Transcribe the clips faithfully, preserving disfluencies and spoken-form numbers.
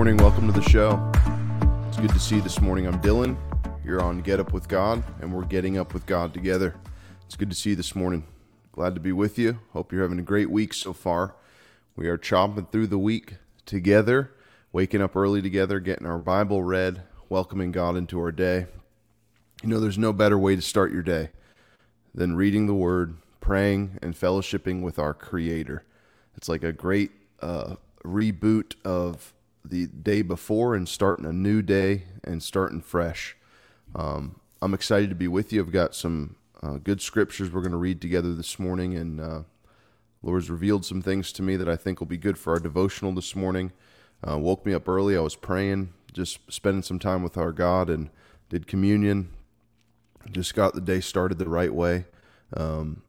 morning. Welcome to the show. It's good to see you this morning. I'm Dylan. You're on Get Up With God, and we're getting up with God together. It's good to see you this morning. Glad to be with you. Hope you're having a great week so far. We are chopping through the week together, waking up early together, getting our Bible read, welcoming God into our day. You know, there's no better way to start your day than reading the Word, praying, and fellowshipping with our Creator. It's like a great uh, reboot of the day before and starting a new day and starting fresh. Um, I'm excited to be with you. I've got some uh, good scriptures we're going to read together this morning, and uh, Lord's revealed some things to me that I think will be good for our devotional this morning. Uh, woke me up early. I was praying, just spending some time with our God, and did communion. Just got the day started the right way. Um,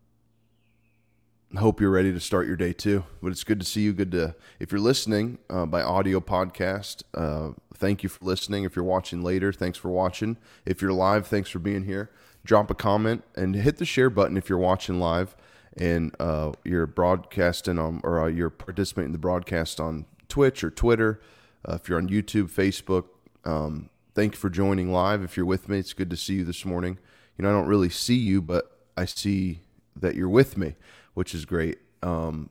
hope you're ready to start your day too. But it's good to see you. Good to, if you're listening uh, by audio podcast, uh, thank you for listening. If you're watching later, thanks for watching. If you're live, thanks for being here. Drop a comment and hit the share button if you're watching live and uh, you're broadcasting on, or uh, you're participating in the broadcast on Twitch or Twitter. Uh, if you're on YouTube, Facebook, um, thank you for joining live. If you're with me, it's good to see you this morning. You know, I don't really see you, but I see that you're with me, which is great. Um,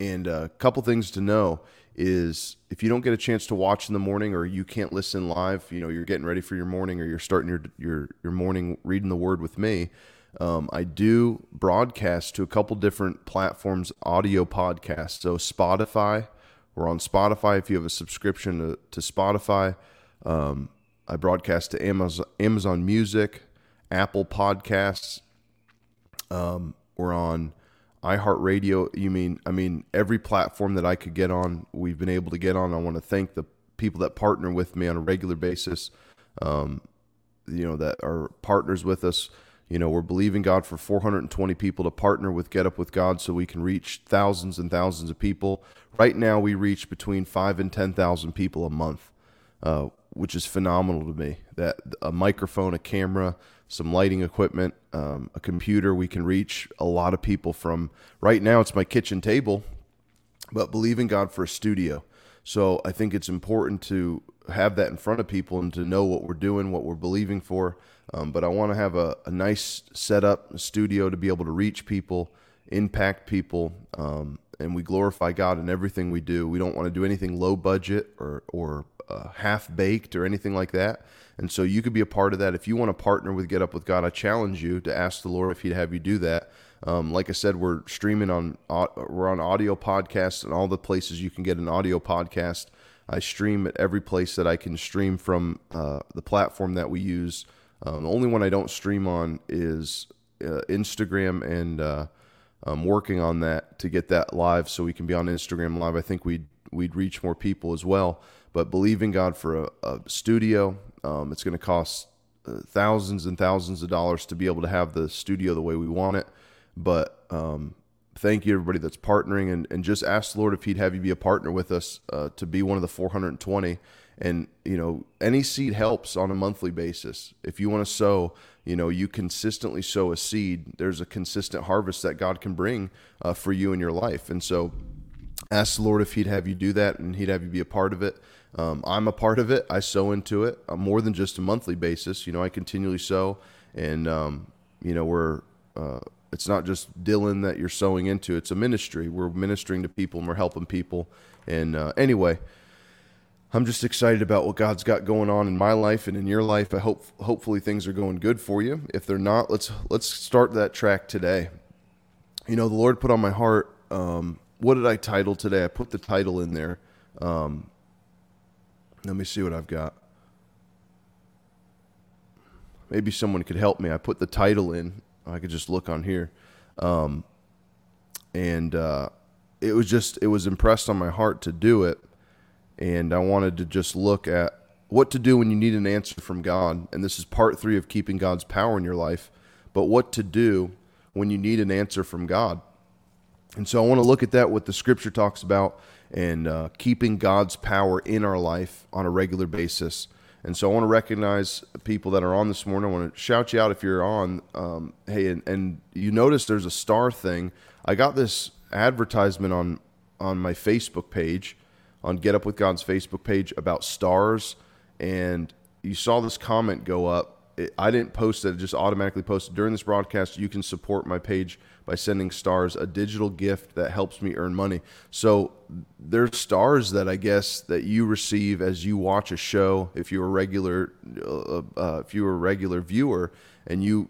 and a couple things to know is if you don't get a chance to watch in the morning or you can't listen live, you know, you're getting ready for your morning or you're starting your your, your morning reading the Word with me. Um, I do broadcast to a couple different platforms, audio podcasts. So Spotify, we're on Spotify. If you have a subscription to, to Spotify, um, I broadcast to Amazon, Amazon Music, Apple Podcasts. Um, we're on iHeartRadio. You mean, I mean, every platform that I could get on, we've been able to get on. I want to thank the people that partner with me on a regular basis, um, you know, that are partners with us. You know, we're believing God for four hundred twenty people to partner with Get Up With God so we can reach thousands and thousands of people. Right now, we reach between five and ten thousand people a month, uh, which is phenomenal to me. That a microphone, a camera, some lighting equipment, um, a computer, we can reach a lot of people from, right now it's my kitchen table, but believing God for a studio. So I think it's important to have that in front of people and to know what we're doing, what we're believing for. Um, but I want to have a, a nice setup, a studio to be able to reach people, impact people, um, and we glorify God in everything we do. We don't want to do anything low budget or, or uh, half-baked or anything like that. And so you could be a part of that. If you want to partner with Get Up With God, I challenge you to ask the Lord if he'd have you do that. Um, like I said, we're streaming on, uh, we're on audio podcasts and all the places you can get an audio podcast. I stream at every place that I can stream from uh, the platform that we use. Uh, the only one I don't stream on is uh, Instagram, and uh, I'm working on that to get that live so we can be on Instagram live. I think we'd, we'd reach more people as well. But believing God for a, a studio, um, it's going to cost uh, thousands and thousands of dollars to be able to have the studio the way we want it. But um, thank you, everybody that's partnering, and, and just ask the Lord if he'd have you be a partner with us uh, to be one of the four hundred twenty. And, you know, any seed helps on a monthly basis. If you want to sow, you know, you consistently sow a seed. There's a consistent harvest that God can bring uh, for you in your life. And so ask the Lord if he'd have you do that and he'd have you be a part of it. Um, I'm a part of it. I sow into it uh, more than just a monthly basis. You know, I continually sow, and, um, you know, we're, uh, it's not just Dylan that you're sowing into. It's a ministry. We're ministering to people and we're helping people. And uh, anyway, I'm just excited about what God's got going on in my life and in your life. I hope, hopefully things are going good for you. If they're not, let's let's start that track today. You know, the Lord put on my heart. Um, what did I title today? I put the title in there. Um, let me see what I've got. Maybe someone could help me. I put the title in. I could just look on here, um, and uh, it was just it was impressed on my heart to do it. And I wanted to just look at what to do when you need an answer from God. And this is part three of keeping God's power in your life, but what to do when you need an answer from God. And so I want to look at that, what the scripture talks about, and uh, keeping God's power in our life on a regular basis. And so I want to recognize people that are on this morning. I want to shout you out if you're on. Um, hey, and, and you notice there's a star thing. I got this advertisement on, on my Facebook page. on Get Up With God's Facebook page about stars, and you saw this comment go up. It, I didn't post it, it just automatically posted. During this broadcast, you can support my page by sending stars, a digital gift that helps me earn money. So there's stars that I guess that you receive as you watch a show. If you're a regular, uh, uh, if you're a regular viewer, and you,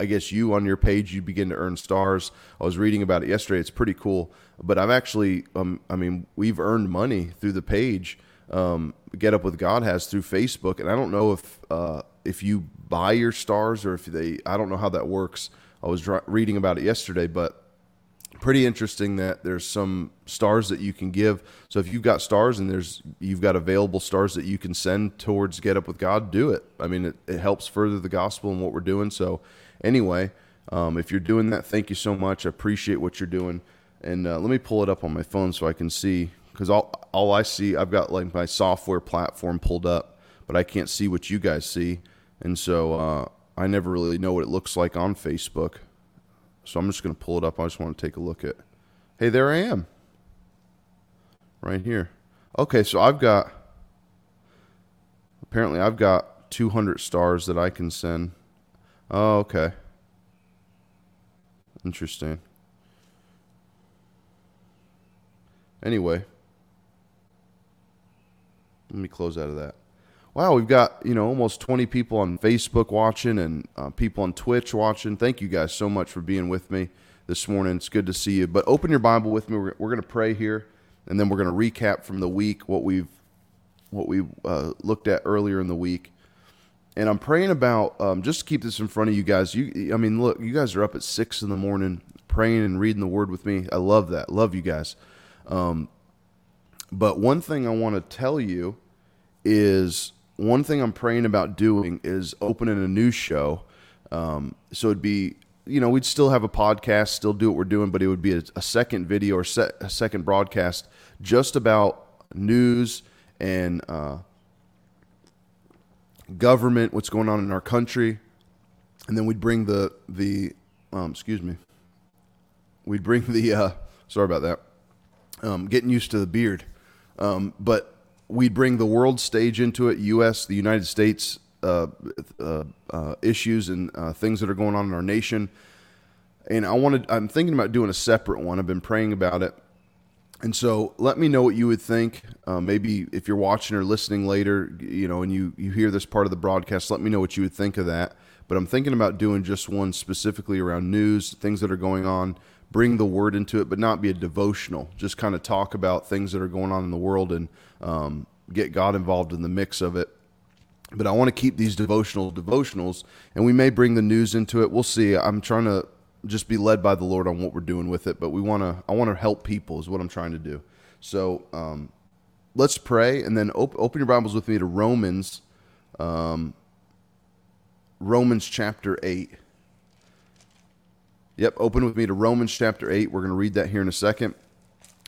I guess you on your page, you begin to earn stars. I was reading about it yesterday. It's pretty cool. But I've actually, um, I mean, we've earned money through the page. Um, Get Up With God has through Facebook, and I don't know if uh, if you buy your stars or if they. I don't know how that works. I was reading about it yesterday, but pretty interesting that there's some stars that you can give. So if you've got stars and there's you've got available stars that you can send towards Get Up With God, do it. I mean, it, it helps further the gospel and what we're doing. So anyway, um, if you're doing that, thank you so much. I appreciate what you're doing. And uh, let me pull it up on my phone so I can see, because all, all I see, I've got like my software platform pulled up, but I can't see what you guys see. And so uh, I never really know what it looks like on Facebook. So I'm just going to pull it up. I just want to take a look at, hey, there I am right here. Okay. So I've got, apparently I've got two hundred stars that I can send. Oh, okay. Interesting. Anyway, let me close out of that. Wow, we've got, you know, almost twenty people on Facebook watching and uh, people on Twitch watching. Thank you guys so much for being with me this morning. It's good to see you. But open your Bible with me. We're, we're going to pray here, and then we're going to recap from the week what we've what we uh, looked at earlier in the week. And I'm praying about um, just to keep this in front of you guys. You, I mean, look, you guys are up at six in the morning praying and reading the Word with me. I love that. Love you guys. Um, but one thing I want to tell you is. One thing I'm praying about doing is opening a new show. Um, so it'd be, you know, we'd still have a podcast, still do what we're doing, but it would be a, a second video or se- a second broadcast just about news and uh, government, what's going on in our country. And then we'd bring the, the um, excuse me, we'd bring the, uh, sorry about that, um, getting used to the beard. Um, but we'd bring the world stage into it, U S, the United States uh, uh, uh, issues and uh, things that are going on in our nation. And I wanted, I'm thinking about doing a separate one. I've been praying about it. And so let me know what you would think. Uh, maybe if you're watching or listening later, you know, and you, you hear this part of the broadcast, let me know what you would think of that. But I'm thinking about doing just one specifically around news, things that are going on, bring the Word into it, but not be a devotional. Just kind of talk about things that are going on in the world and um, get God involved in the mix of it. But I want to keep these devotional devotionals, and we may bring the news into it. We'll see. I'm trying to just be led by the Lord on what we're doing with it, but we want to. I want to help people is what I'm trying to do. So um, let's pray, and then op- open your Bibles with me to Romans, um, Romans chapter eight. Yep, open with me to Romans chapter eight. We're going to read that here in a second.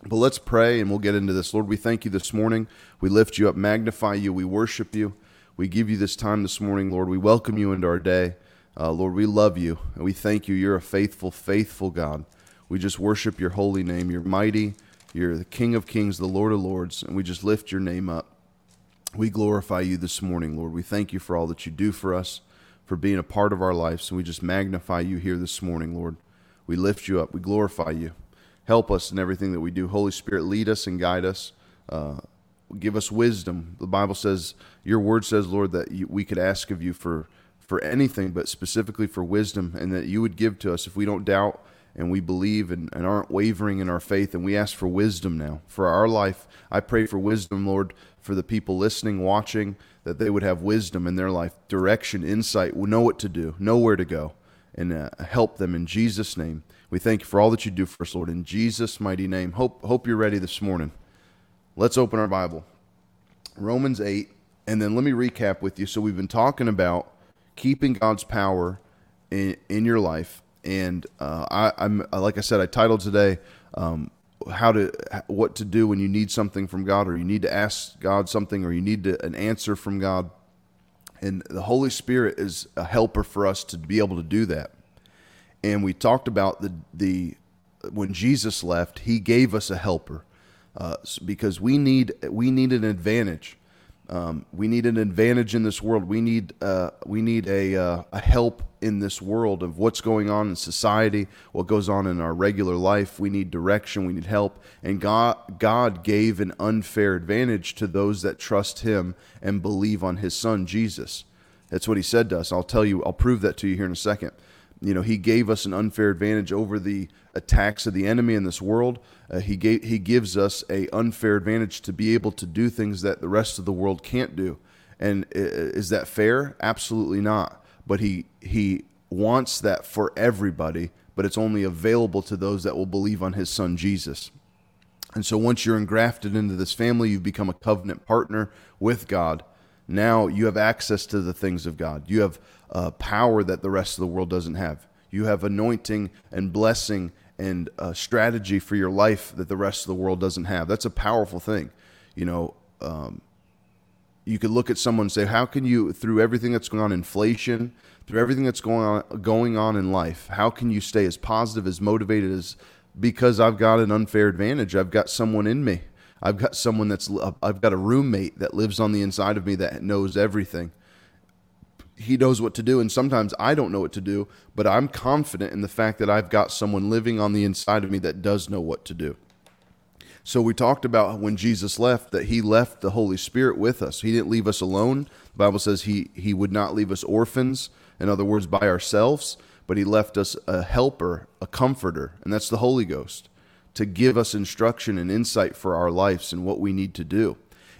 But let's pray and we'll get into this. Lord, we thank you this morning. We lift you up, magnify you. We worship you. We give you this time this morning, Lord. We welcome you into our day. Uh, Lord, we love you and we thank you. You're a faithful, faithful God. We just worship your holy name. You're mighty. You're the King of kings, the Lord of lords. And we just lift your name up. We glorify you this morning, Lord. We thank you for all that you do for us, for being a part of our lives. And we just magnify you here this morning, Lord. We lift you up. We glorify you. Help us in everything that we do. Holy Spirit, lead us and guide us. Uh, give us wisdom. The Bible says, your word says, Lord, that you, we could ask of you for, for anything, but specifically for wisdom, and that you would give to us if we don't doubt and we believe and, and aren't wavering in our faith. And we ask for wisdom now for our life. I pray for wisdom, Lord, for the people listening, watching, that they would have wisdom in their life, direction, insight, know what to do, know where to go, and uh, help them in Jesus' name. We thank you for all that you do for us, Lord, in Jesus' mighty name. Hope hope you're ready this morning. Let's open our Bible. Romans eight, and then let me recap with you. So we've been talking about keeping God's power in, in your life, and uh, I, I'm like I said, I titled today, um, how to what to do when you need something from God, or you need to ask God something, or you need to, an answer from God. And the Holy Spirit is a helper for us to be able to do that. And we talked about the the when Jesus left, he gave us a helper. uh, because we need we need an advantage. Um, we need an advantage in this world. We need uh, we need a uh, a help in this world of what's going on in society, what goes on in our regular life. We need direction. We need help. And God God gave an unfair advantage to those that trust Him and believe on His Son Jesus. That's what He said to us. I'll tell you. I'll prove that to you here in a second. You know, He gave us an unfair advantage over the attacks of the enemy in this world. Uh, he gave, he gives us an unfair advantage to be able to do things that the rest of the world can't do. And is that fair? Absolutely not. But he he wants that for everybody, but it's only available to those that will believe on His Son Jesus. And so once you're engrafted into this family, you've become a covenant partner with God. Now you have access to the things of God. You have uh, power that the rest of the world doesn't have. You have anointing and blessing and uh, strategy for your life that the rest of the world doesn't have. That's a powerful thing. You know, um, you could look at someone and say, how can you, through everything that's going on, inflation, through everything that's going on, going on in life, how can you stay as positive, as motivated as, because I've got an unfair advantage. I've got someone in me. I've got someone that's, I've got a roommate that lives on the inside of me that knows everything. He knows what to do. And sometimes I don't know what to do, but I'm confident in the fact that I've got someone living on the inside of me that does know what to do. So we talked about when Jesus left, that He left the Holy Spirit with us. He didn't leave us alone. The Bible says he, he would not leave us orphans. In other words, by ourselves, but He left us a helper, a comforter, and that's the Holy Ghost, to give us instruction and insight for our lives and what we need to do.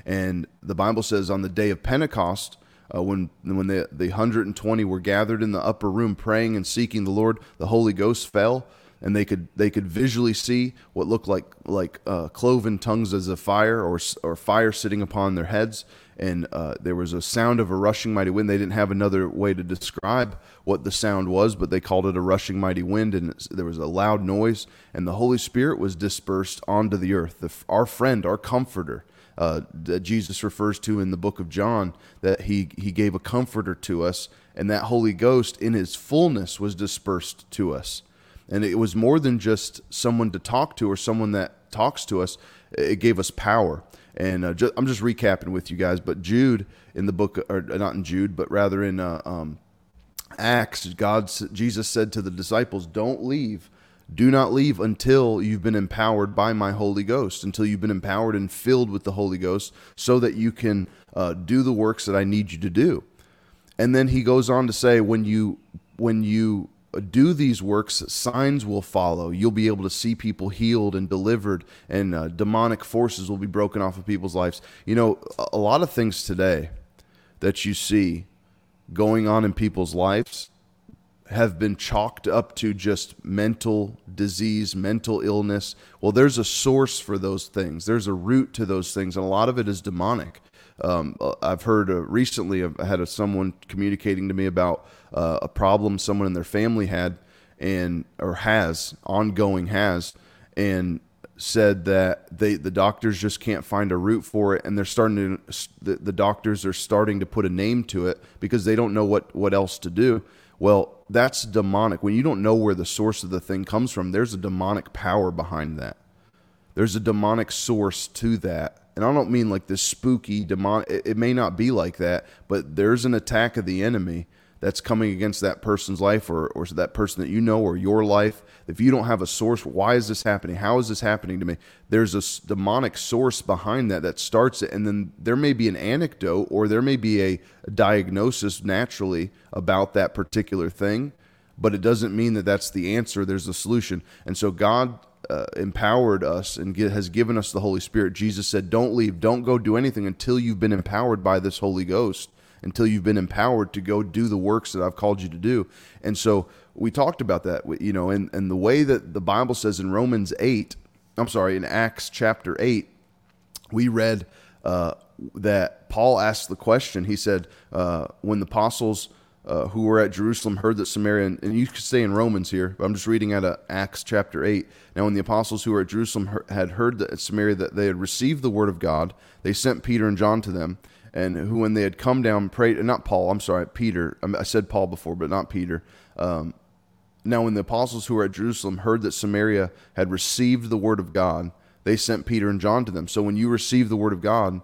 And the Bible says on the day of Pentecost, uh, when when the, the one hundred twenty were gathered in the upper room praying and seeking the Lord, the Holy Ghost fell, and they could they could visually see what looked like like uh, cloven tongues as a fire, or or fire sitting upon their heads. And uh, there was a sound of a rushing mighty wind. They didn't have another way to describe what the sound was, but they called it a rushing mighty wind. And there was a loud noise, and the Holy Spirit was dispersed onto the earth. The, our friend, our comforter, uh, that Jesus refers to in the book of John, that he, he gave a comforter to us, and that Holy Ghost in His fullness was dispersed to us. And it was more than just someone to talk to or someone that talks to us. It gave us power. And uh, just, I'm just recapping with you guys, but Jude in the book, or not in Jude, but rather in uh, um, Acts, God, Jesus said to the disciples, don't leave, do not leave until you've been empowered by my Holy Ghost, until you've been empowered and filled with the Holy Ghost so that you can uh, do the works that I need you to do. And then he goes on to say, when you, when you do these works, signs will follow. You'll be able to see people healed and delivered, and uh, demonic forces will be broken off of people's lives. You know, a lot of things today that you see going on in people's lives have been chalked up to just mental disease, mental illness. Well, there's a source for those things. There's a root to those things, and a lot of it is demonic. Um, I've heard uh, recently, I had a, someone communicating to me about uh, a problem someone in their family had and or has, ongoing has, and said that they the doctors just can't find a root for it, and they're starting to, the, the doctors are starting to put a name to it because they don't know what, what else to do. Well, that's demonic. When you don't know where the source of the thing comes from, there's a demonic power behind that. There's a demonic source to that. And I don't mean like this spooky demon. It may not be like that, but there's an attack of the enemy that's coming against that person's life, or, or that person that you know, or your life. If you don't have a source, why is this happening? How is this happening to me? There's a demonic source behind that that starts it. And then there may be an anecdote, or there may be a diagnosis naturally about that particular thing, but it doesn't mean that that's the answer. There's a solution. And so God Uh, empowered us and get, has given us the Holy Spirit. Jesus said, don't leave, don't go do anything until you've been empowered by this Holy Ghost, until you've been empowered to go do the works that I've called you to do. And so we talked about that, you know, and, and the way that the Bible says in Romans eight, I'm sorry, in Acts chapter eight, we read uh, that Paul asked the question. He said, uh, when the apostles uh, who were at Jerusalem heard that Samaria, and, and you could stay in Romans here, but I'm just reading out of Acts chapter eight. Now, when the apostles who were at Jerusalem he- had heard that at Samaria that they had received the word of God, they sent Peter and John to them, and who, when they had come down, prayed, and not Paul, I'm sorry, Peter, I said Paul before, but not Peter. Um, now, when the apostles who were at Jerusalem heard that Samaria had received the word of God, they sent Peter and John to them. So when you receive the word of God,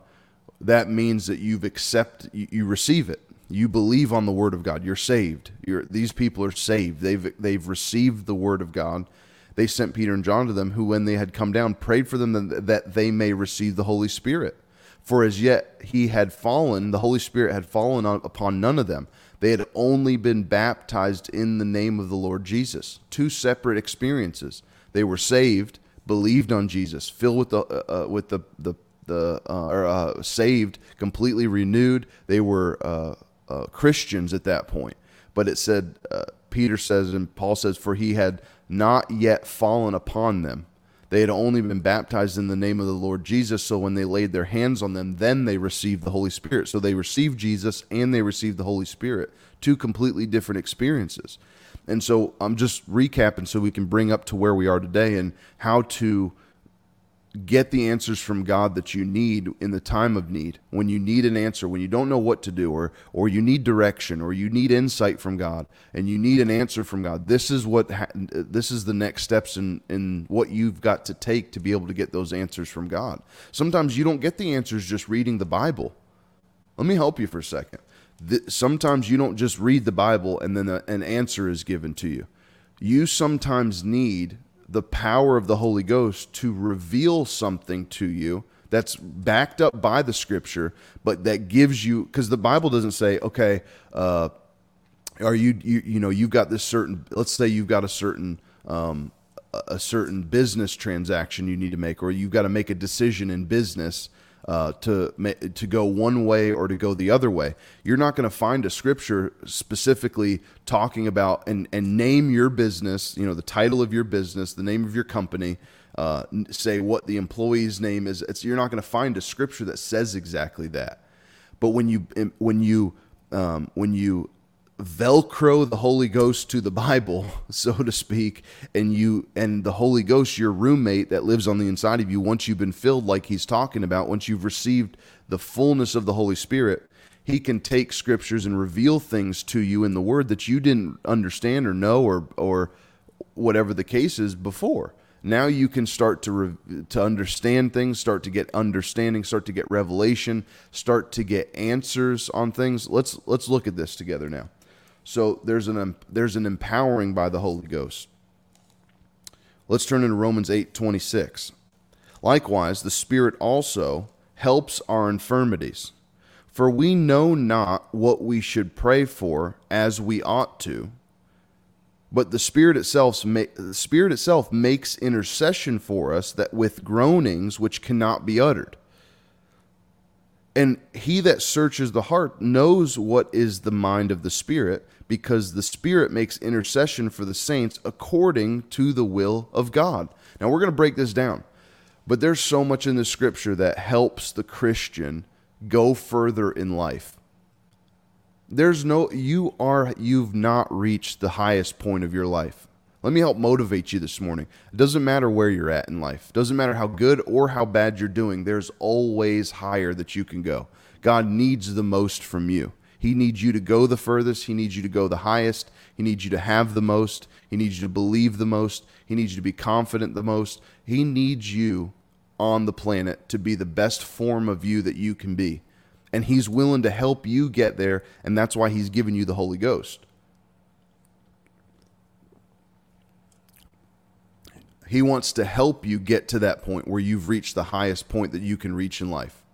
that means that you've accept, you, you receive it. You believe on the word of God. You're saved. You're, these people are saved. They've they've received the word of God. They sent Peter and John to them, who, when they had come down, prayed for them that they may receive the Holy Spirit. For as yet he had fallen, the Holy Spirit had fallen on, upon none of them. They had only been baptized in the name of the Lord Jesus. Two separate experiences. They were saved, believed on Jesus, filled with the uh, with the the the uh, or uh, saved, completely renewed. They were uh, uh, Christians at that point. But it said, uh, Peter says and Paul says, for he had not yet fallen upon them. They had only been baptized in the name of the Lord Jesus. So when they laid their hands on them, then they received the Holy Spirit. So they received Jesus and they received the Holy Spirit. Two completely different experiences. And so I'm just recapping so we can bring up to where we are today and how to get the answers from God that you need in the time of need. When you need an answer, when you don't know what to do, or or you need direction, or you need insight from God, and you need an answer from God, this is what ha- this is the next steps in, in what you've got to take to be able to get those answers from God. Sometimes you don't get the answers just reading the Bible. Let me help you for a second. Th- sometimes you don't just read the Bible and then a, an answer is given to you. You sometimes need the power of the Holy Ghost to reveal something to you that's backed up by the scripture, but that gives you, because the Bible doesn't say, okay, uh, are you, you, you know, you've got this certain, let's say you've got a certain, um, a certain business transaction you need to make, or you've got to make a decision in business, uh, to, to go one way or to go the other way. You're not going to find a scripture specifically talking about and, and name your business, you know, the title of your business, the name of your company, uh, say what the employee's name is. It's, you're not going to find a scripture that says exactly that. But when you, when you, um, when you Velcro the Holy Ghost to the Bible, so to speak, and you and the Holy Ghost, your roommate that lives on the inside of you, once you've been filled like he's talking about, once you've received the fullness of the Holy Spirit, he can take scriptures and reveal things to you in the word that you didn't understand or know or or whatever the case is before. Now you can start to re- to understand things, start to get understanding, start to get revelation, start to get answers on things. Let's let's look at this together now. So there's an um, there's an empowering by the Holy Ghost. Let's turn into Romans eight twenty-six. Likewise, the Spirit also helps our infirmities, for we know not what we should pray for as we ought to, but the Spirit itself ma- the Spirit itself makes intercession for us that with groanings which cannot be uttered. And he that searches the heart knows what is the mind of the Spirit, because the Spirit makes intercession for the saints according to the will of God. Now, we're going to break this down, but there's so much in the scripture that helps the Christian go further in life. There's no, you are, you've not reached the highest point of your life. Let me help motivate you this morning. It doesn't matter where you're at in life. It doesn't matter how good or how bad you're doing. There's always higher that you can go. God needs the most from you. He needs you to go the furthest. He needs you to go the highest. He needs you to have the most. He needs you to believe the most. He needs you to be confident the most. He needs you on the planet to be the best form of you that you can be. And he's willing to help you get there. And that's why he's given you the Holy Ghost. He wants to help you get to that point where you've reached the highest point that you can reach in life.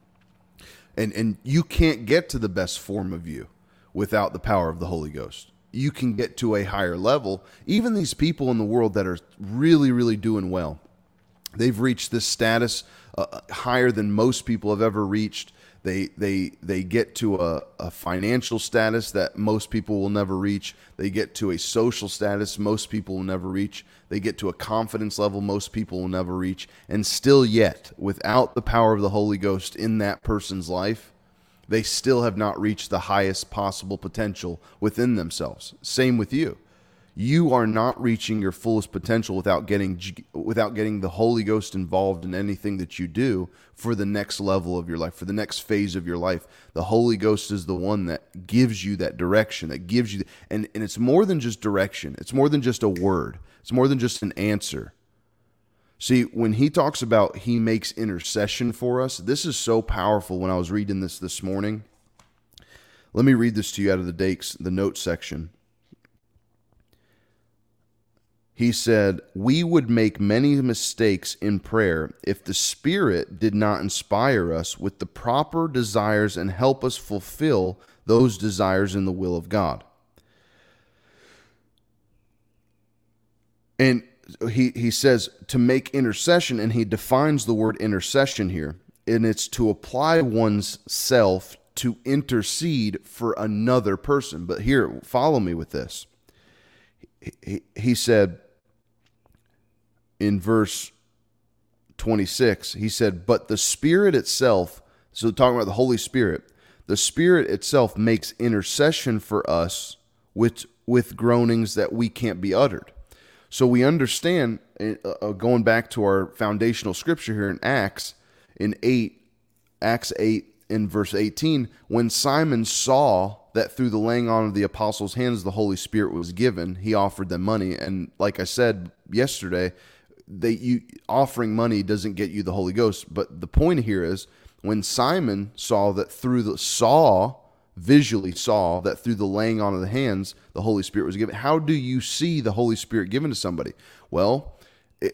And and you can't get to the best form of you without the power of the Holy Ghost. You can get to a higher level. Even these people in the world that are really, really doing well, they've reached this status uh, higher than most people have ever reached. They they they get to a, a financial status that most people will never reach. They get to a social status most people will never reach. They get to a confidence level most people will never reach. And still yet, without the power of the Holy Ghost in that person's life, they still have not reached the highest possible potential within themselves. Same with you. You are not reaching your fullest potential without getting without getting the Holy Ghost involved in anything that you do for the next level of your life, for the next phase of your life. The Holy Ghost is the one that gives you that direction, that gives you, and, and it's more than just direction. It's more than just a word. It's more than just an answer. See, when he talks about he makes intercession for us, this is so powerful. When I was reading this this morning, let me read this to you out of the Dakes, the notes section. He said, we would make many mistakes in prayer if the Spirit did not inspire us with the proper desires and help us fulfill those desires in the will of God. And he, he says to make intercession, and he defines the word intercession here, and it's to apply one's self to intercede for another person. But here, follow me with this. He, he said, in verse twenty-six, he said, but the Spirit itself, so talking about the Holy Spirit, the Spirit itself makes intercession for us with, with groanings that we can't be uttered. So we understand, uh, going back to our foundational scripture here in Acts, in eight, Acts eight, in verse eighteen, when Simon saw that through the laying on of the apostles' hands the Holy Spirit was given, he offered them money. And like I said yesterday, they, you, offering money doesn't get you the Holy Ghost. But the point here is, when Simon saw that through the saw visually saw that through the laying on of the hands the Holy Spirit was given. How do you see the Holy Spirit given to somebody? Well,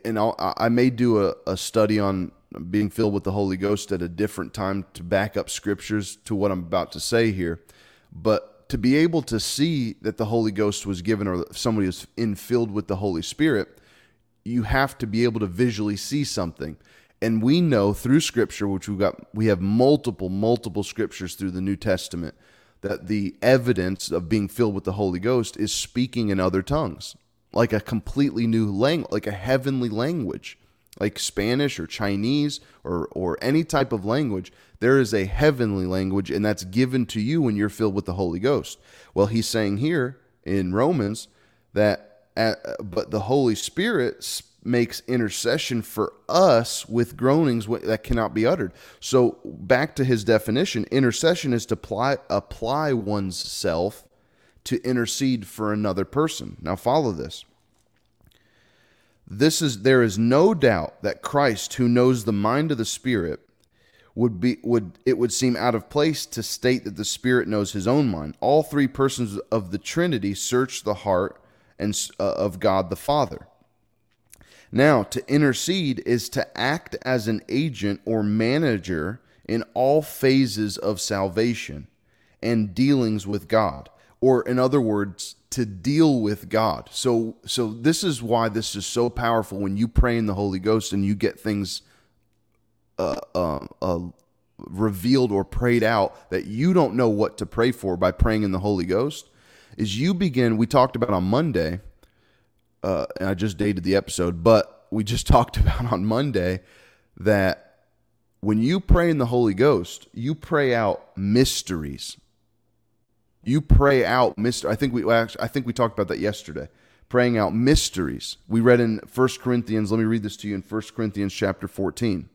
and I'll, I may do a, a study on being filled with the Holy Ghost at a different time to back up scriptures to what I'm about to say here. But to be able to see that the Holy Ghost was given, or somebody is infilled with the Holy Spirit, you have to be able to visually see something. And we know through scripture, which we've got, we have multiple, multiple scriptures through the New Testament, that the evidence of being filled with the Holy Ghost is speaking in other tongues, like a completely new language, like a heavenly language, like Spanish or Chinese or, or any type of language. There is a heavenly language, and that's given to you when you're filled with the Holy Ghost. Well, he's saying here in Romans that, uh, but the Holy Spirit speaks, makes intercession for us with groanings that cannot be uttered. So back to his definition, intercession is to apply, apply one's self to intercede for another person. Now follow this. This is, there is no doubt that Christ, who knows the mind of the Spirit, would be, would, it would seem out of place to state that the Spirit knows his own mind. All three persons of the Trinity search the heart and uh, of God the Father. Now, to intercede is to act as an agent or manager in all phases of salvation and dealings with God, or in other words, to deal with God. So, so this is why this is so powerful when you pray in the Holy Ghost and you get things uh, uh, uh, revealed or prayed out that you don't know what to pray for by praying in the Holy Ghost, is you begin, we talked about on Monday, Uh, and I just dated the episode, but we just talked about on Monday that when you pray in the Holy Ghost, you pray out mysteries. You pray out mystery. I think we actually, I think we talked about that yesterday. Praying out mysteries. We read in First Corinthians. Let me read this to you in First Corinthians chapter fourteen.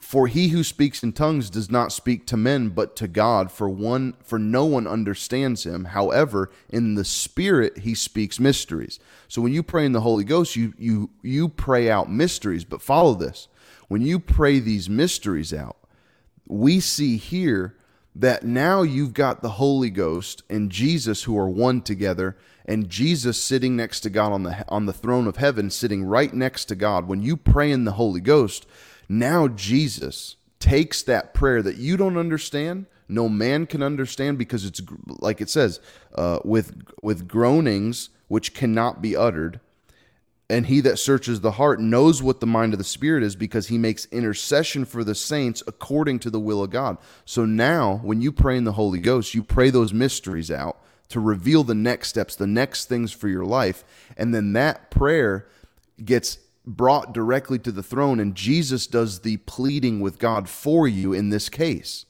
For he who speaks in tongues does not speak to men, but to God, for one, for no one understands him. However, in the Spirit, he speaks mysteries. So when you pray in the Holy Ghost, you, you, you pray out mysteries, but follow this. When you pray these mysteries out, we see here that now you've got the Holy Ghost and Jesus who are one together, and Jesus sitting next to God on the, on the throne of heaven, sitting right next to God. When you pray in the Holy Ghost, now Jesus takes that prayer that you don't understand, no man can understand, because it's like it says, uh, with with groanings which cannot be uttered. And he that searches the heart knows what the mind of the Spirit is, because he makes intercession for the saints according to the will of God. So now when you pray in the Holy Ghost, you pray those mysteries out to reveal the next steps, the next things for your life. And then that prayer gets brought directly to the throne, and Jesus does the pleading with God for you in this case.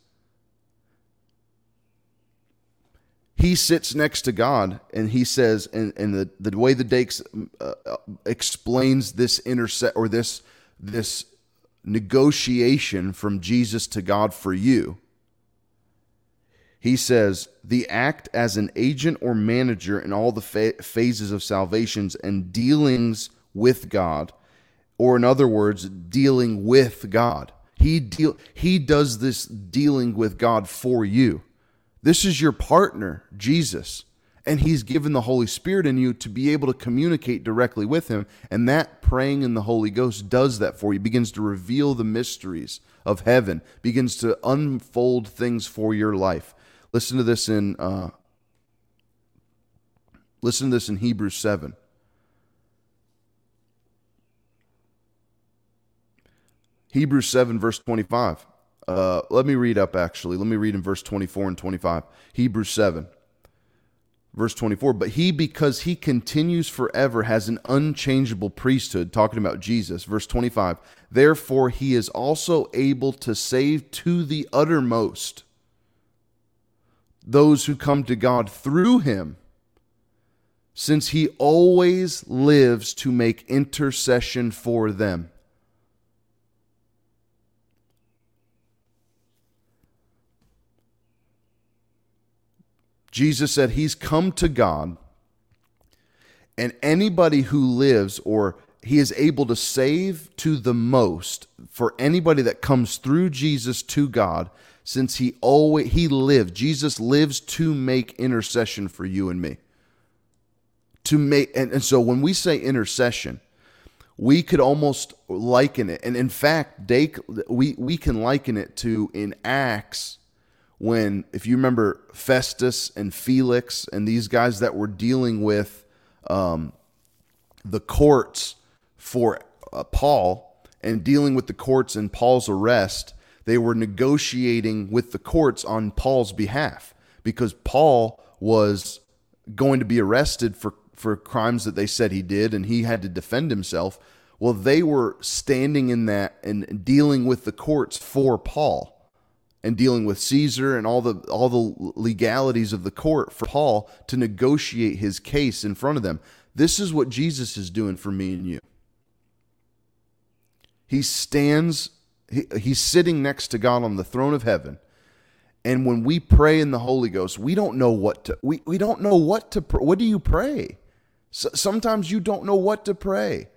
He sits next to God, and he says, and, and the, the way the Dakes uh, explains this intercept or this, this negotiation from Jesus to God for you, he says, the act as an agent or manager in all the fa- phases of salvations and dealings with God or in other words, dealing with God. He deal he does this dealing with God for you. This is your partner, Jesus, and he's given the Holy Spirit in you to be able to communicate directly with him, and that praying in the Holy Ghost does that for you, begins to reveal the mysteries of heaven, begins to unfold things for your life. Listen to this in uh, listen to this in Hebrews seven. Hebrews seven, verse twenty-five. Uh, let me read up, actually. Let me read in verse twenty-four and twenty-five. Hebrews seven, verse twenty-four. But he, because he continues forever, has an unchangeable priesthood, talking about Jesus. Verse twenty-five. Therefore, he is also able to save to the uttermost those who come to God through him, since he always lives to make intercession for them. Jesus said he's come to God, and anybody who lives, or he is able to save to the most for anybody that comes through Jesus to God, since he always, he lived, Jesus lives to make intercession for you and me. To make, and, and so when we say intercession, we could almost liken it. And in fact, they, we, we can liken it to in Acts, when, if you remember, Festus and Felix and these guys that were dealing with um, the courts for uh, Paul and dealing with the courts in Paul's arrest, they were negotiating with the courts on Paul's behalf because Paul was going to be arrested for, for crimes that they said he did and he had to defend himself. Well, they were standing in that and dealing with the courts for Paul, and dealing with Caesar and all the all the legalities of the court for Paul to negotiate his case in front of them. This is what Jesus is doing for me and you. He stands, he, he's sitting next to God on the throne of heaven. And when we pray in the Holy Ghost, we don't know what to, we, we don't know what to, pr- what do you pray? So, sometimes you don't know what to pray.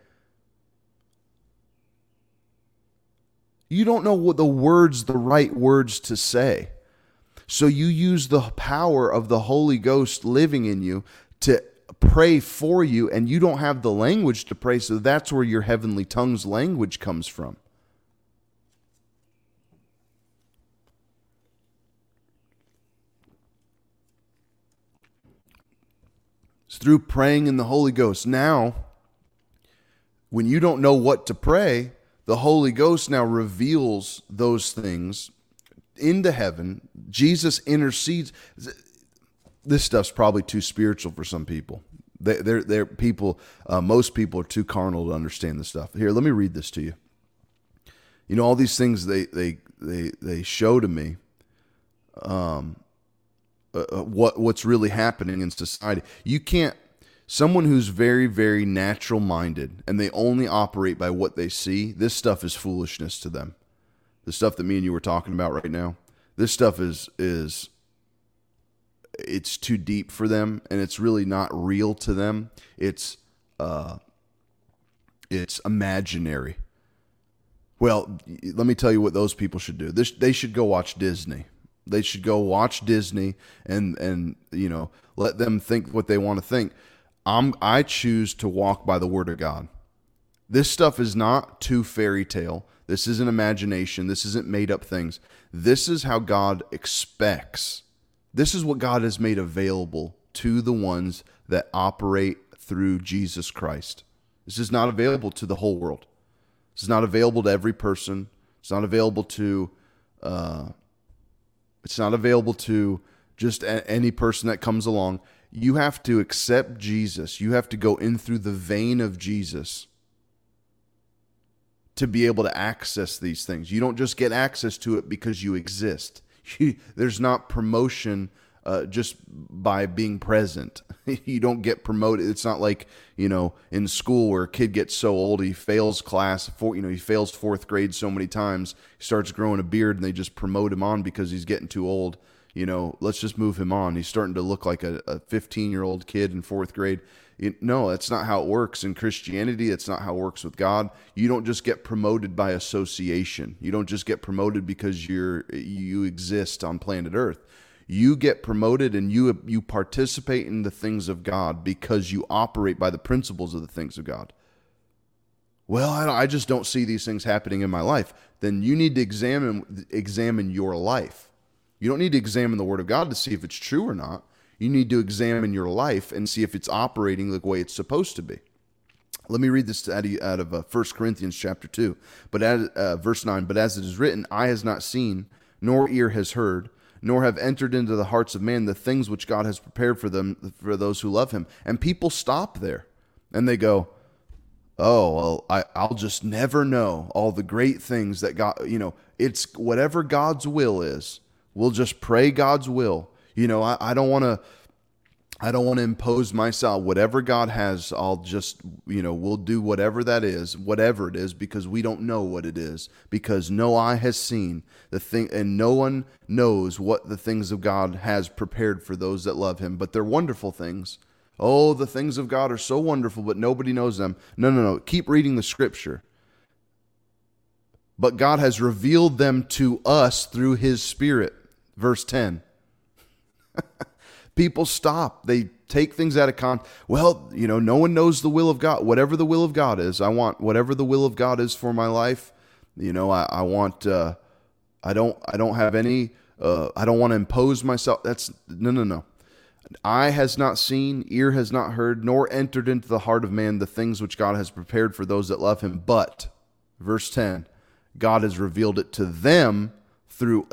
You don't know what the words, the right words to say. So you use the power of the Holy Ghost living in you to pray for you, and you don't have the language to pray, so that's where your heavenly tongues language comes from. It's through praying in the Holy Ghost. Now, when you don't know what to pray, the Holy Ghost now reveals those things into heaven. Jesus intercedes. This stuff's probably too spiritual for some people. They, they're, they're people. Uh, most people are too carnal to understand this stuff. Here, let me read this to you. You know, all these things they they they they show to me. Um, uh, what what's really happening in society? You can't. Someone who's very, very natural-minded and they only operate by what they see, this stuff is foolishness to them. The stuff that me and you were talking about right now, this stuff is, is it's too deep for them, and it's really not real to them. It's uh, it's imaginary. Well, let me tell you what those people should do. This, they should go watch Disney. They should go watch Disney and, and you know, let them think what they want to think. I'm, I choose to walk by the word of God. This stuff is not too fairy tale. This isn't imagination. This isn't made up things. This is how God expects. This is what God has made available to the ones that operate through Jesus Christ. This is not available to the whole world. This is not available to every person. It's not available to, uh, it's not available to just a- any person that comes along. You have to accept Jesus. You have to go in through the vein of Jesus to be able to access these things. You don't just get access to it because you exist. You, there's not promotion uh, just by being present. You don't get promoted. It's not like, you know, in school where a kid gets so old, he fails class, for, you know, he fails fourth grade so many times, he starts growing a beard and they just promote him on because he's getting too old. you know, let's just move him on. He's starting to look like a, a fifteen-year-old kid in fourth grade. It, no, that's not how it works in Christianity. It's not how it works with God. You don't just get promoted by association. You don't just get promoted because you're you exist on planet Earth. You get promoted and you you participate in the things of God because you operate by the principles of the things of God. Well, I, don't, I just don't see these things happening in my life. Then you need to examine examine your life. You don't need to examine the Word of God to see if it's true or not. You need to examine your life and see if it's operating the way it's supposed to be. Let me read this out of, out of uh, First Corinthians chapter two, but as, uh, verse nine. But as it is written, eye has not seen, nor ear has heard, nor have entered into the hearts of man the things which God has prepared for them, for those who love Him. And people stop there, and they go, oh, well, I, I'll just never know all the great things that God, you know, it's whatever God's will is. We'll just pray God's will. You know, I, I don't want to, I don't want to impose myself. Whatever God has, I'll just, you know, we'll do whatever that is, whatever it is, because we don't know what it is, because no eye has seen the thing and no one knows what the things of God has prepared for those that love Him, but they're wonderful things. Oh, the things of God are so wonderful, but nobody knows them. No, no, no. Keep reading the scripture. But God has revealed them to us through His Spirit. Verse ten. People stop. They take things out of context. Well, you know, no one knows the will of God. Whatever the will of God is, I want whatever the will of God is for my life. You know, I, I want, uh, I don't, I don't have any, uh, I don't want to impose myself. That's no, no, no. Eye has not seen, ear has not heard, nor entered into the heart of man the things which God has prepared for those that love Him. But, verse ten, God has revealed it to them through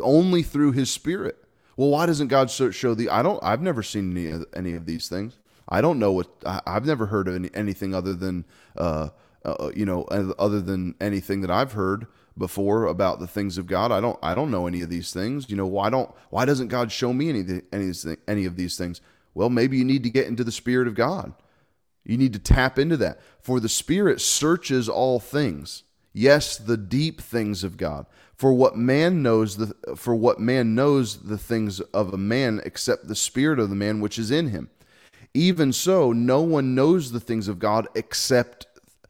only through His Spirit. Well, why doesn't God show the? I don't. I've never seen any of, any of these things. I don't know what. I've never heard of any, anything other than, uh, uh, you know, other than anything that I've heard before about the things of God. I don't I don't know any of these things. You know, why don't why doesn't God show me any any any of these things? Well, maybe you need to get into the Spirit of God. You need to tap into that. For the Spirit searches all things. Yes, the deep things of God. For what man knows the for what man knows the things of a man except the spirit of the man which is in him. Even so, no one knows the things of God except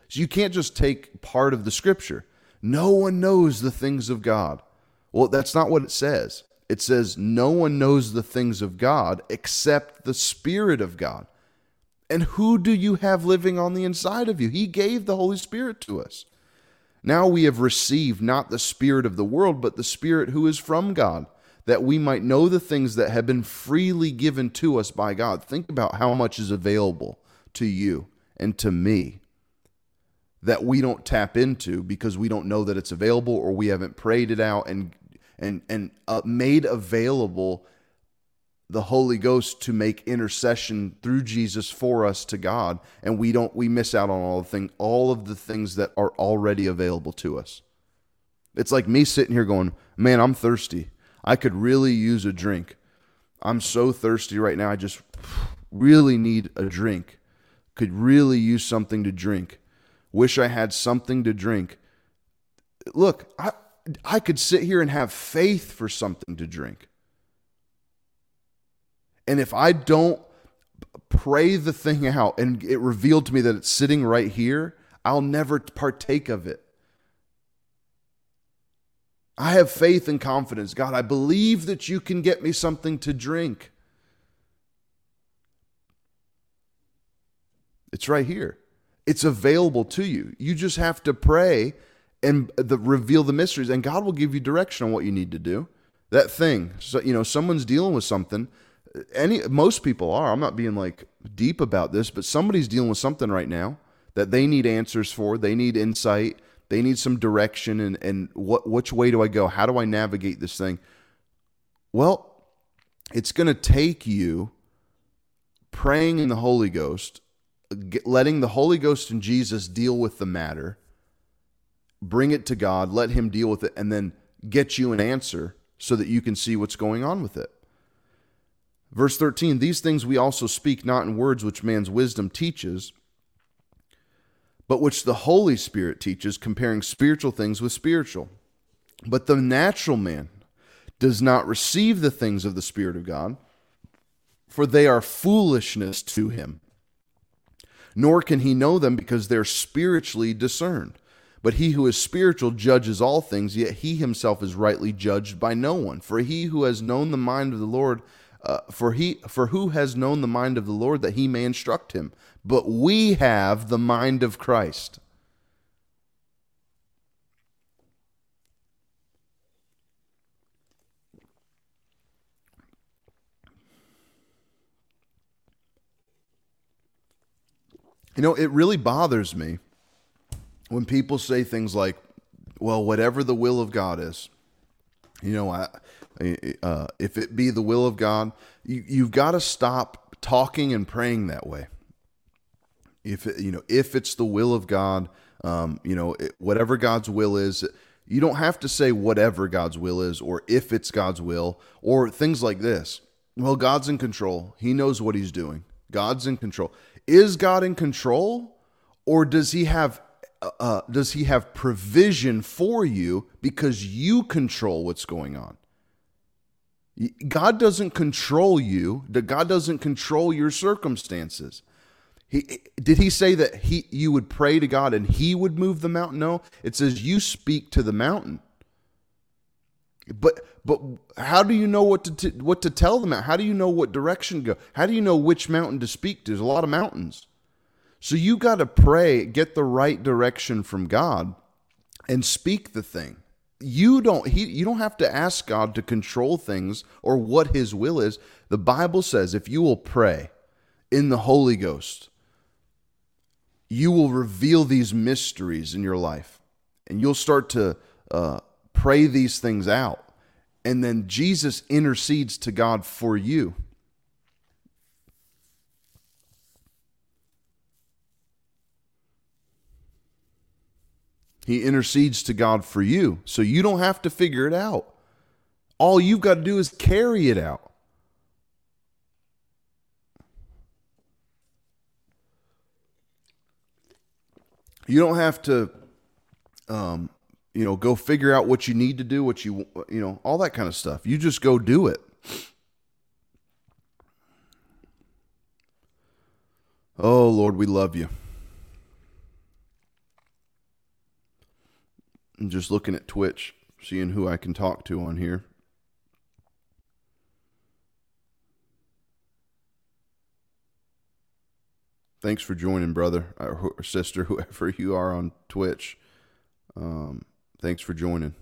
so you can't just take part of the scripture. No one knows the things of God. Well, that's not what it says. It says no one knows the things of God except the Spirit of God. And who do you have living on the inside of you? He gave the Holy Spirit to us. Now we have received not the spirit of the world, but the Spirit who is from God, that we might know the things that have been freely given to us by God. Think about how much is available to you and to me that we don't tap into because we don't know that it's available, or we haven't prayed it out and and and uh, made available the Holy Ghost to make intercession through Jesus for us to God, and we don't we miss out on all the thing all of the things that are already available to us. It's like me sitting here going, "Man, I'm thirsty. I could really use a drink. I'm so thirsty right now. I just really need a drink. Could really use something to drink." Wish I had something to drink. Look, I I could sit here and have faith for something to drink. And if I don't pray the thing out and it revealed to me that it's sitting right here, I'll never partake of it. I have faith and confidence. God, I believe that you can get me something to drink. It's right here. It's available to you. You just have to pray and the, reveal the mysteries, and God will give you direction on what you need to do. That thing, so, you know, someone's dealing with something. Any, most people are. I'm not being like deep about this, but somebody's dealing with something right now that they need answers for. They need insight. They need some direction. And and what which way do I go? How do I navigate this thing? Well, it's going to take you praying in the Holy Ghost, letting the Holy Ghost and Jesus deal with the matter, bring it to God, let Him deal with it, and then get you an answer so that you can see what's going on with it. Verse thirteen, these things we also speak not in words which man's wisdom teaches, but which the Holy Spirit teaches, comparing spiritual things with spiritual. But the natural man does not receive the things of the Spirit of God, for they are foolishness to him. Nor can he know them because they're spiritually discerned. But he who is spiritual judges all things, yet he himself is rightly judged by no one. For he who has known the mind of the Lord, uh, for he, for who has known the mind of the Lord that he may instruct him? But we have the mind of Christ. You know, it really bothers me when people say things like, well, whatever the will of God is, you know, I, uh, if it be the will of God, you, you've got to stop talking and praying that way. If, it, you know, if it's the will of God, um, you know, it, whatever God's will is, you don't have to say whatever God's will is, or if it's God's will, or things like this. Well, God's in control. He knows what he's doing. God's in control. Is God in control, or does he have uh, does he have provision for you because you control what's going on? God doesn't control you. God doesn't control your circumstances. He, did he say that he you would pray to God and he would move the mountain? No, it says you speak to the mountain. But but how do you know what to t- what to tell them? How do you know what direction to go? How do you know which mountain to speak to? There's a lot of mountains. So you got to pray, get the right direction from God, and speak the thing. You don't he you don't have to ask God to control things or what his will is. The Bible says if you will pray in the Holy Ghost, you will reveal these mysteries in your life, and you'll start to uh pray these things out, and then Jesus intercedes to God for you. He intercedes to God for you, so you don't have to figure it out. All you've got to do is carry it out. You don't have to um you know, go figure out what you need to do, what you, you know, all that kind of stuff. You just go do it. Oh, Lord, we love you. I'm just looking at Twitch, seeing who I can talk to on here. Thanks for joining, brother or sister, whoever you are on Twitch. Um, Thanks for joining.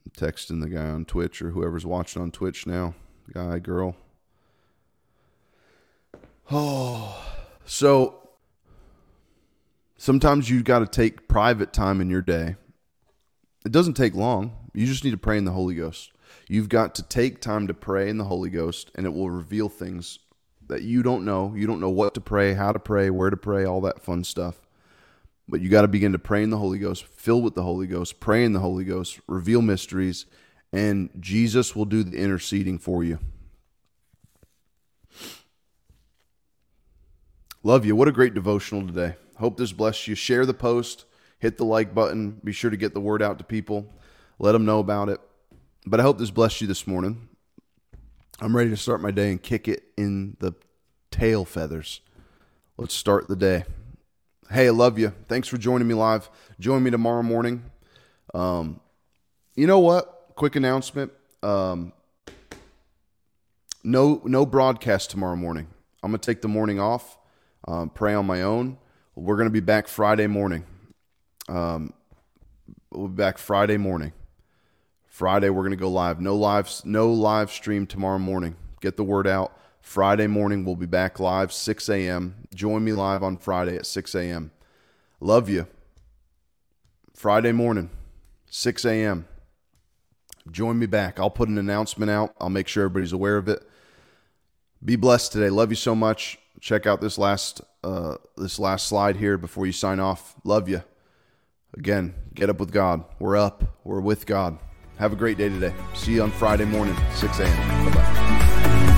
I'm texting the guy on Twitch or whoever's watching on Twitch now. Guy, girl. Oh, so sometimes you've got to take private time in your day. It doesn't take long. You just need to pray in the Holy Ghost. You've got to take time to pray in the Holy Ghost, and it will reveal things that you don't know. You don't know what to pray, how to pray, where to pray, all that fun stuff. But you got to begin to pray in the Holy Ghost, fill with the Holy Ghost, pray in the Holy Ghost, reveal mysteries, and Jesus will do the interceding for you. Love you. What a great devotional today. Hope this blessed you. Share the post, hit the like button. Be sure to get the word out to people. Let them know about it. But I hope this blessed you this morning. I'm ready to start my day and kick it in the tail feathers. Let's start the day. Hey, I love you. Thanks for joining me live. Join me tomorrow morning. Um, you know what? Quick announcement. Um, no, no broadcast tomorrow morning. I'm going to take the morning off, um, pray on my own. We're going to be back Friday morning. Um, we'll be back Friday morning. Friday, we're going to go live. No live, no live stream tomorrow morning. Get the word out. Friday morning, we'll be back live, six a.m. Join me live on Friday at six a.m. Love you. Friday morning, six a.m. Join me back. I'll put an announcement out. I'll make sure everybody's aware of it. Be blessed today. Love you so much. Check out this last uh, this last slide here before you sign off. Love you. Again, get up with God. We're up. We're with God. Have a great day today. See you on Friday morning, six a.m. Bye-bye.